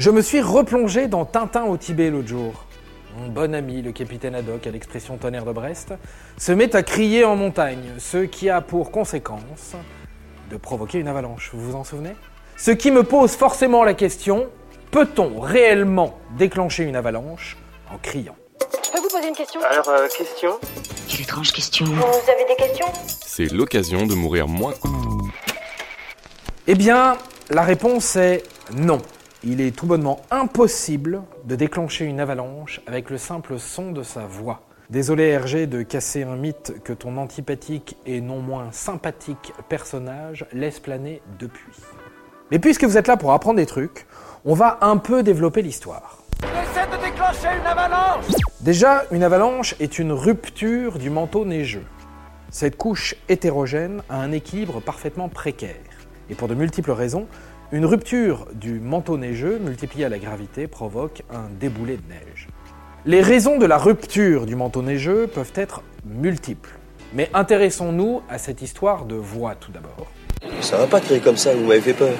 Je me suis replongé dans Tintin au Tibet l'autre jour. Mon bon ami, le capitaine Haddock, à l'expression tonnerre de Brest, se met à crier en montagne, ce qui a pour conséquence de provoquer une avalanche, vous vous en souvenez ? Ce qui me pose forcément la question, peut-on réellement déclencher une avalanche en criant ? Je peux vous poser une question ? Alors, question ? Quelle étrange question ? Vous avez des questions ? C'est l'occasion de mourir moins. Eh bien, la réponse est non. Il est tout bonnement impossible de déclencher une avalanche avec le simple son de sa voix. Désolé Hergé de casser un mythe que ton antipathique et non moins sympathique personnage laisse planer depuis. Mais puisque vous êtes là pour apprendre des trucs, on va un peu développer l'histoire. J'essaie de déclencher une avalanche ! Déjà, une avalanche est une rupture du manteau neigeux. Cette couche hétérogène a un équilibre parfaitement précaire. Et pour de multiples raisons, une rupture du manteau neigeux multipliée à la gravité provoque un déboulé de neige. Les raisons de la rupture du manteau neigeux peuvent être multiples. Mais intéressons-nous à cette histoire de voix tout d'abord. Ça va pas crier comme ça, vous m'avez fait peur.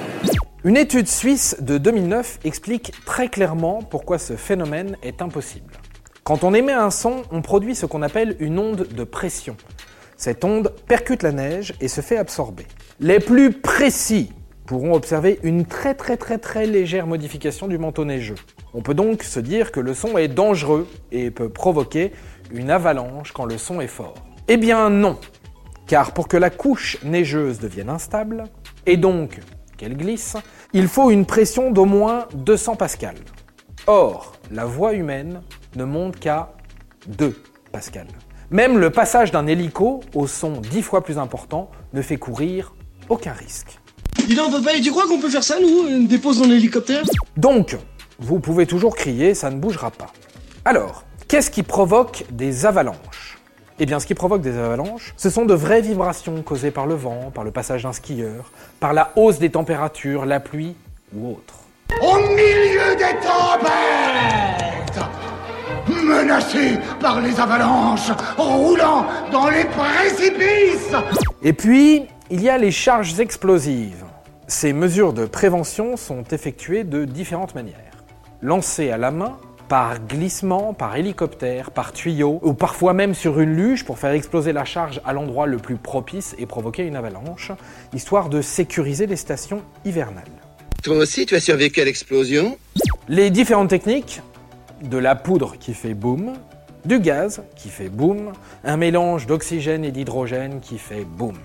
Une étude suisse de 2009 explique très clairement pourquoi ce phénomène est impossible. Quand on émet un son, on produit ce qu'on appelle une onde de pression. Cette onde percute la neige et se fait absorber. Les plus précis pourront observer une très légère modification du manteau neigeux. On peut donc se dire que le son est dangereux et peut provoquer une avalanche quand le son est fort. Eh bien non, car pour que la couche neigeuse devienne instable, et donc qu'elle glisse, il faut une pression d'au moins 200 pascals. Or, la voix humaine ne monte qu'à 2 pascals. Même le passage d'un hélico au son 10 fois plus important ne fait courir aucun risque. Dis donc, papa, et tu crois qu'on peut faire ça, nous, une dépose dans l'hélicoptère ? Donc, vous pouvez toujours crier, ça ne bougera pas. Alors, qu'est-ce qui provoque des avalanches ? Eh bien, ce qui provoque des avalanches, ce sont de vraies vibrations causées par le vent, par le passage d'un skieur, par la hausse des températures, la pluie ou autre. Au milieu des tempêtes, menacés par les avalanches, en roulant dans les précipices ! Et puis, il y a les charges explosives. Ces mesures de prévention sont effectuées de différentes manières. Lancées à la main, par glissement, par hélicoptère, par tuyau, ou parfois même sur une luge pour faire exploser la charge à l'endroit le plus propice et provoquer une avalanche, histoire de sécuriser les stations hivernales. Toi aussi, tu as survécu à l'explosion ? Les différentes techniques, de la poudre qui fait boum, du gaz qui fait boum, un mélange d'oxygène et d'hydrogène qui fait boum.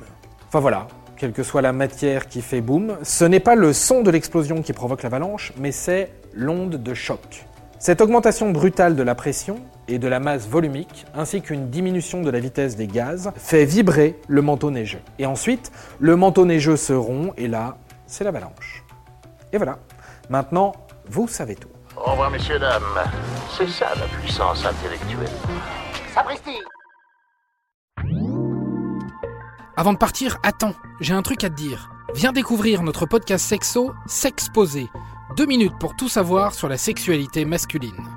Enfin voilà, quelle que soit la matière qui fait boum, ce n'est pas le son de l'explosion qui provoque l'avalanche, mais c'est l'onde de choc. Cette augmentation brutale de la pression et de la masse volumique, ainsi qu'une diminution de la vitesse des gaz, fait vibrer le manteau neigeux. Et ensuite, le manteau neigeux se rompt, et là, c'est l'avalanche. Et voilà, maintenant, vous savez tout. Au revoir, messieurs, dames. C'est ça, la puissance intellectuelle. Sapristi ! Avant de partir, attends, j'ai un truc à te dire. Viens découvrir notre podcast sexo, S'exposer. 2 minutes pour tout savoir sur la sexualité masculine.